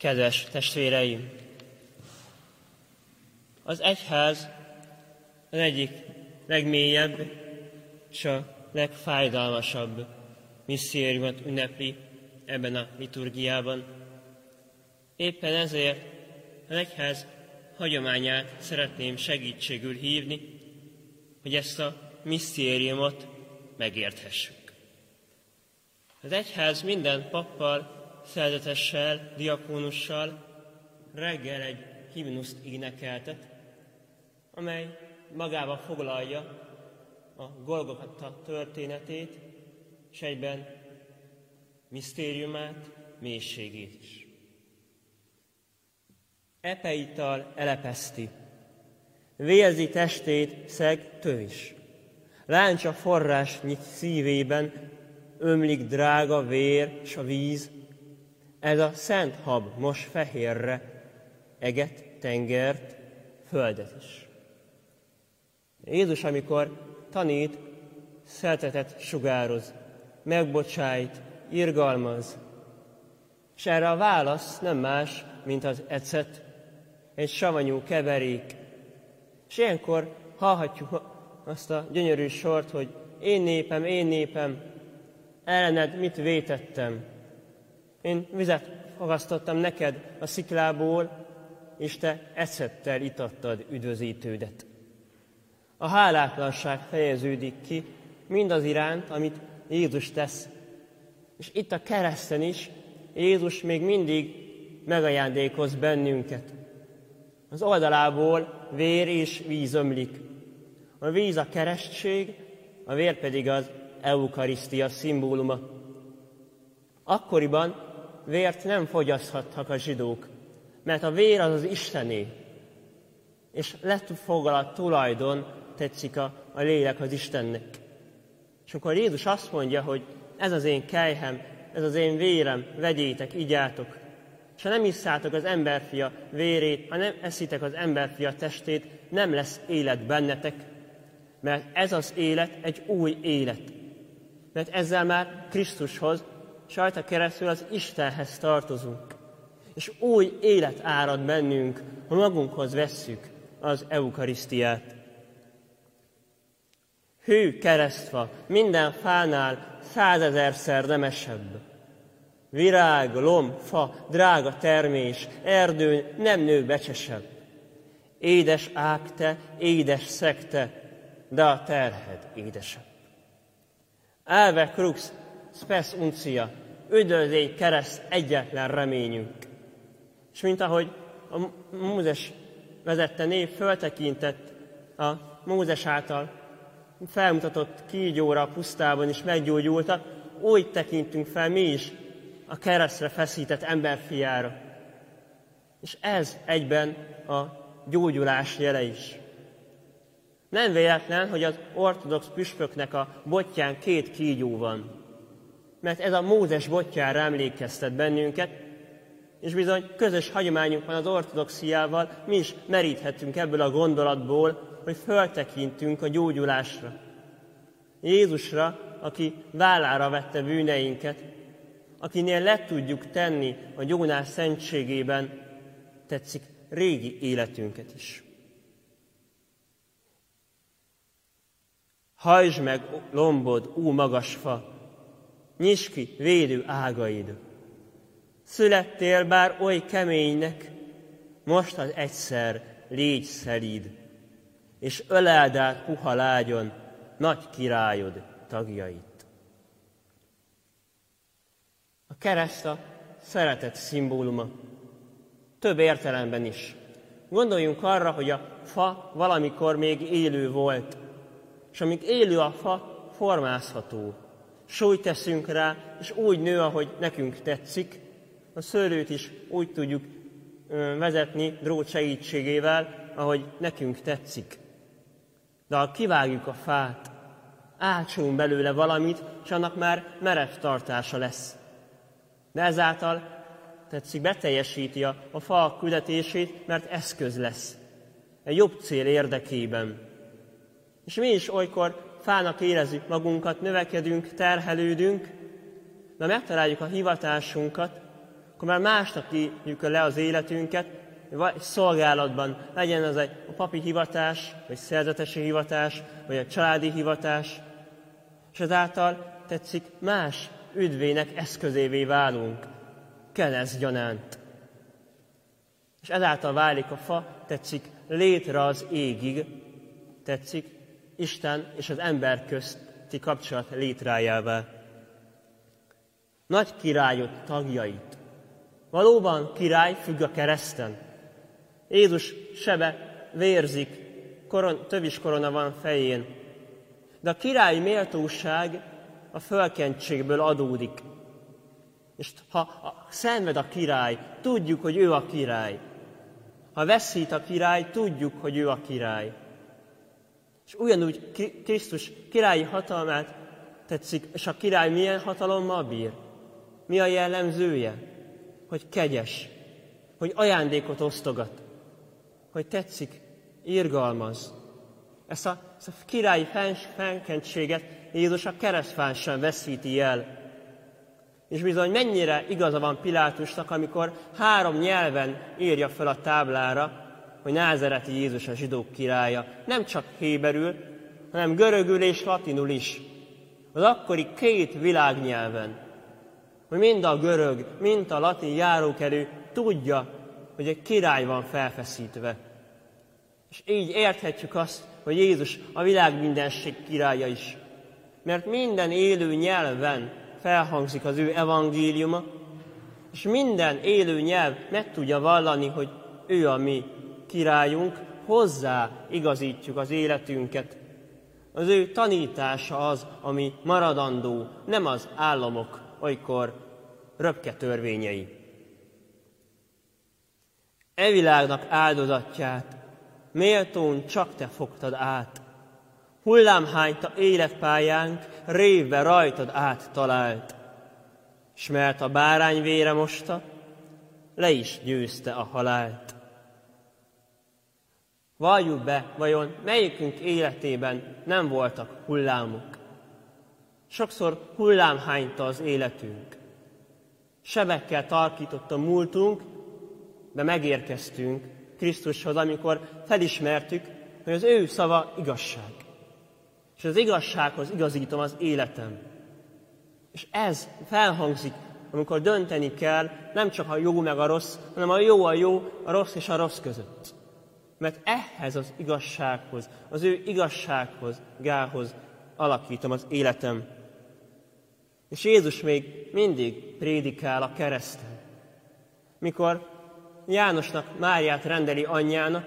Kedves testvéreim! Az egyház az egyik legmélyebb és a legfájdalmasabb misszériumot ünnepli ebben a liturgiában. Éppen ezért az egyház hagyományát szeretném segítségül hívni, hogy ezt a misszériumot megérthessük. Az egyház minden pappal, szerzetessel, diakónussal reggel egy himnuszt énekeltet, amely magába foglalja a Golgotha történetét, és egyben misztériumát, mélységét is. Epeital elepeszti, vérzi testét szeg tövis, láncsa forrás nyit szívében, ömlik drága vér s a víz, ez a szent hab mos fehérre, eget, tengert, földet is. Jézus, amikor tanít, szeretetet sugároz, megbocsájt, irgalmaz, és erre a válasz nem más, mint az ecet, egy savanyú keverék. És ilyenkor hallhatjuk azt a gyönyörű sort, hogy én népem, ellened mit vétettem? Én vizet fogasztottam neked a sziklából, és te ecettel itattad üdvözítődet. A hálátlanság fejeződik ki mindaz iránt, amit Jézus tesz. És itt a kereszten is Jézus még mindig megajándékoz bennünket. Az oldalából vér és víz ömlik. A víz a keresztség, a vér pedig az eukarisztia szimbóluma. Akkoriban vért nem fogyaszthattak a zsidók, mert a vér az az Istené, és lett foglalt tulajdon, tetszik a lélek az Istennek. És akkor Jézus azt mondja, hogy ez az én kelyhem, ez az én vérem, vegyétek, igyátok. És ha nem isszátok az emberfia vérét, ha nem eszitek az emberfia testét, nem lesz élet bennetek, mert ez az élet egy új élet. Mert ezzel már Krisztushoz, és rajta keresztül az Istenhez tartozunk. És új élet árad bennünk, ha magunkhoz vesszük az eukarisztiát. Hű keresztfa, minden fánál 100 000-szer nemesebb. Virág, lomb, fa, drága termés, erdőn nem nő becsesebb. Édes ág te, édes szeg te, de a terhed édesebb. Ave crux spes uncia, üdvözlégy kereszt egyetlen reményünk. És mint ahogy a Mózes vezette nép föltekintett a Mózes által felmutatott kígyóra a pusztában is meggyógyultak, úgy tekintünk fel mi is a keresztre feszített emberfiára. És ez egyben a gyógyulás jele is. Nem véletlen, hogy az ortodox püspöknek a botján 2 kígyó van. Mert ez a Mózes botjára emlékeztet bennünket, és bizony közös hagyományunk van az ortodoxiával, mi is meríthetünk ebből a gondolatból, hogy föltekintünk a gyógyulásra. Jézusra, aki vállára vette bűneinket, akinél le tudjuk tenni a gyónás szentségében, tetszik régi életünket is. Hajtsd meg lombod, ó magas fa! Nyisd ki védő ágaid! Születtél bár oly keménynek, most az egyszer légy szelíd, és öleld át puha lágyon nagy királyod tagjait. A kereszt a szeretet szimbóluma, több értelemben is. Gondoljunk arra, hogy a fa valamikor még élő volt, és amíg élő a fa, formázható. Súlyt teszünk rá, és úgy nő, ahogy nekünk tetszik. A szőlőt is úgy tudjuk vezetni drót segítségével, ahogy nekünk tetszik. De ha kivágjuk a fát, ácsolunk belőle valamit, és annak már merev tartása lesz. De ezáltal tetszik, beteljesíti a fa küldetését, mert eszköz lesz. Egy jobb cél érdekében. És mi is olykor fának érezzük magunkat, növekedünk, terhelődünk, de megtaláljuk a hivatásunkat, akkor már másnak írjuk le az életünket, vagy szolgálatban legyen az egy papi hivatás, vagy szerzetesi hivatás, vagy a családi hivatás, és ezáltal tetszik más üdvének eszközévé válunk, kelesz gyanánt. És ezáltal válik a fa, tetszik létre az égig, tetszik Isten és az ember közti kapcsolat létrájává. Nagy királyod tagjait. Valóban király függ a kereszten. Jézus sebe vérzik, tövis korona van fején. De a királyi méltóság a fölkentségből adódik. És ha szenved a király, tudjuk, hogy ő a király. Ha veszít a király, tudjuk, hogy ő a király. És ugyanúgy Krisztus királyi hatalmát tetszik, és a király milyen hatalommal bír? Mi a jellemzője? Hogy kegyes, hogy ajándékot osztogat, hogy tetszik, irgalmaz. Ezt a királyi fennkentséget Jézus a keresztfán sem veszíti el. És bizony mennyire igaza van Pilátusnak, amikor 3 nyelven írja fel a táblára, hogy názereti Jézus a zsidók királya. Nem csak héberül, hanem görögül és latinul is. Az akkori 2 világnyelven. Hogy mind a görög, mind a latin járókelő tudja, hogy egy király van felfeszítve. És így érthetjük azt, hogy Jézus a világ mindenség királya is. Mert minden élő nyelven felhangzik az ő evangéliuma, és minden élő nyelv meg tudja vallani, hogy ő a mi királyunk, hozzá igazítjuk az életünket. Az ő tanítása az, ami maradandó, nem az államok olykor röpke törvényei. E világnak áldozatját méltón csak te fogtad át, hullámhányta életpályánk révbe rajtad át talált, s mert a bárány vére mosta, le is győzte a halált. Valljuk be, vajon melyikünk életében nem voltak hullámok? Sokszor hullámhányta az életünk. Sebekkel tarkított a múltunk, de megérkeztünk Krisztushoz, amikor felismertük, hogy az ő szava igazság. És az igazsághoz igazítom az életem. És ez felhangzik, amikor dönteni kell, nem csak a jó meg a rossz, hanem a jó, a rossz és a rossz között. Mert ehhez az igazsághoz, az ő igazsághoz, gához alakítom az életem. És Jézus még mindig prédikál a kereszten. Mikor Jánosnak Máriát rendeli anyjának,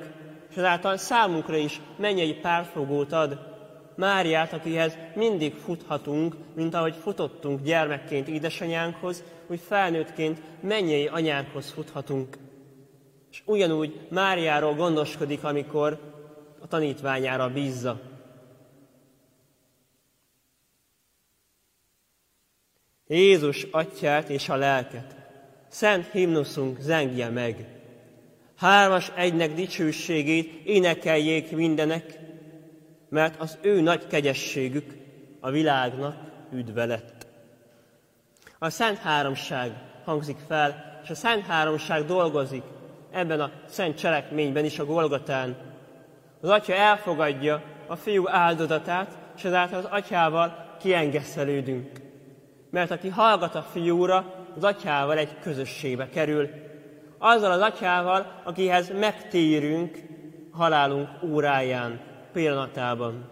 és ezáltal számunkra is mennyei pártfogót ad, Máriát, akihez mindig futhatunk, mint ahogy futottunk gyermekként édesanyánkhoz, úgy felnőttként mennyei anyánkhoz futhatunk. És ugyanúgy Máriáról gondoskodik, amikor a tanítványára bízza. Jézus atyát és a lelket, szent himnuszunk zengje meg. Hármas egynek dicsőségét énekeljék mindenek, mert az ő nagy kegyességük a világnak üdve lett. A Szent Háromság hangzik fel, és a Szent Háromság dolgozik ebben a szent cselekményben is a Golgotán. Az Atya elfogadja a Fiú áldozatát, és ezáltal az Atyával kiengesztelődünk. Mert aki hallgat a Fiúra, az Atyával egy közösségbe kerül. Azzal az Atyával, akihez megtérünk halálunk óráján, pillanatában.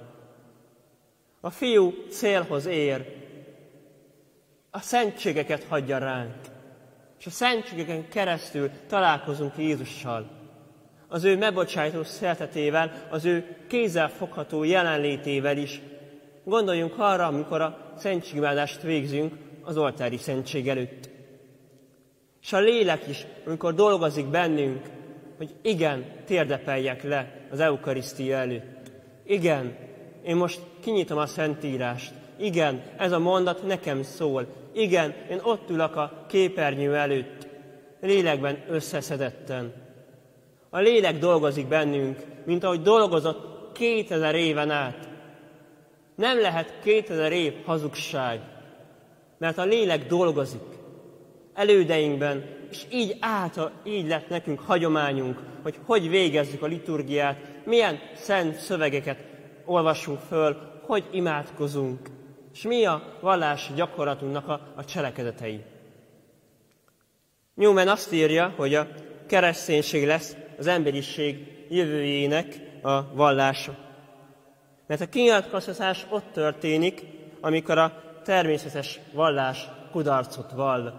A Fiú célhoz ér, a szentségeket hagyja ránk, és a szentségeken keresztül találkozunk Jézussal. Az ő megbocsájtó szeretetével, az ő kézzelfogható jelenlétével is. Gondoljunk arra, amikor a szentségimádást végzünk az oltári szentség előtt. És a lélek is, amikor dolgozik bennünk, hogy igen, térdepeljek le az eukarisztia előtt. Igen, én most kinyitom a szentírást. Igen, ez a mondat nekem szól. Igen, én ott ülök a képernyő előtt, lélekben összeszedetten. A lélek dolgozik bennünk, mint ahogy dolgozott 2000 éven át. Nem lehet 2000 év hazugság, mert a lélek dolgozik. elődeinkben, és így lett nekünk hagyományunk, hogy hogy végezzük a liturgiát, milyen szent szövegeket olvassunk föl, hogy imádkozunk, és mi a vallási gyakorlatunknak a cselekedetei. Newman azt írja, hogy a kereszténység lesz az emberiség jövőjének a vallása. Mert a kinyilatkoztatás ott történik, amikor a természetes vallás kudarcot vall.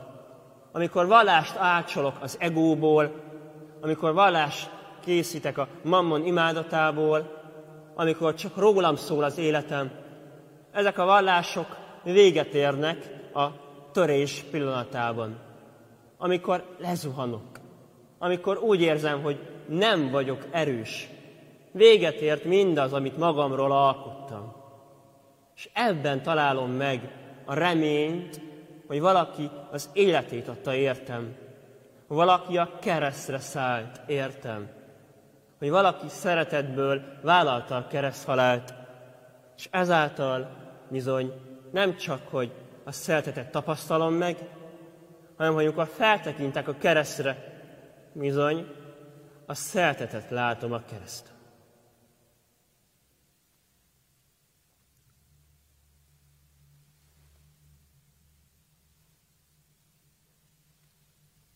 Amikor vallást ácsolok az egóból, amikor vallást készítek a mammon imádatából, amikor csak rólam szól az életem. Ezek a vallások véget érnek a törés pillanatában. Amikor lezuhanok, amikor úgy érzem, hogy nem vagyok erős. Véget ért mindaz, amit magamról alkottam. És ebben találom meg a reményt, hogy valaki az életét adta értem. Valaki a keresztre szállt értem. Hogy valaki szeretetből vállalta a kereszthalált. És ezáltal bizony nem csak, hogy a szeretetet tapasztalom meg, hanem, hogy amikor feltekintek a keresztre, bizony a szeretetet látom a kereszten.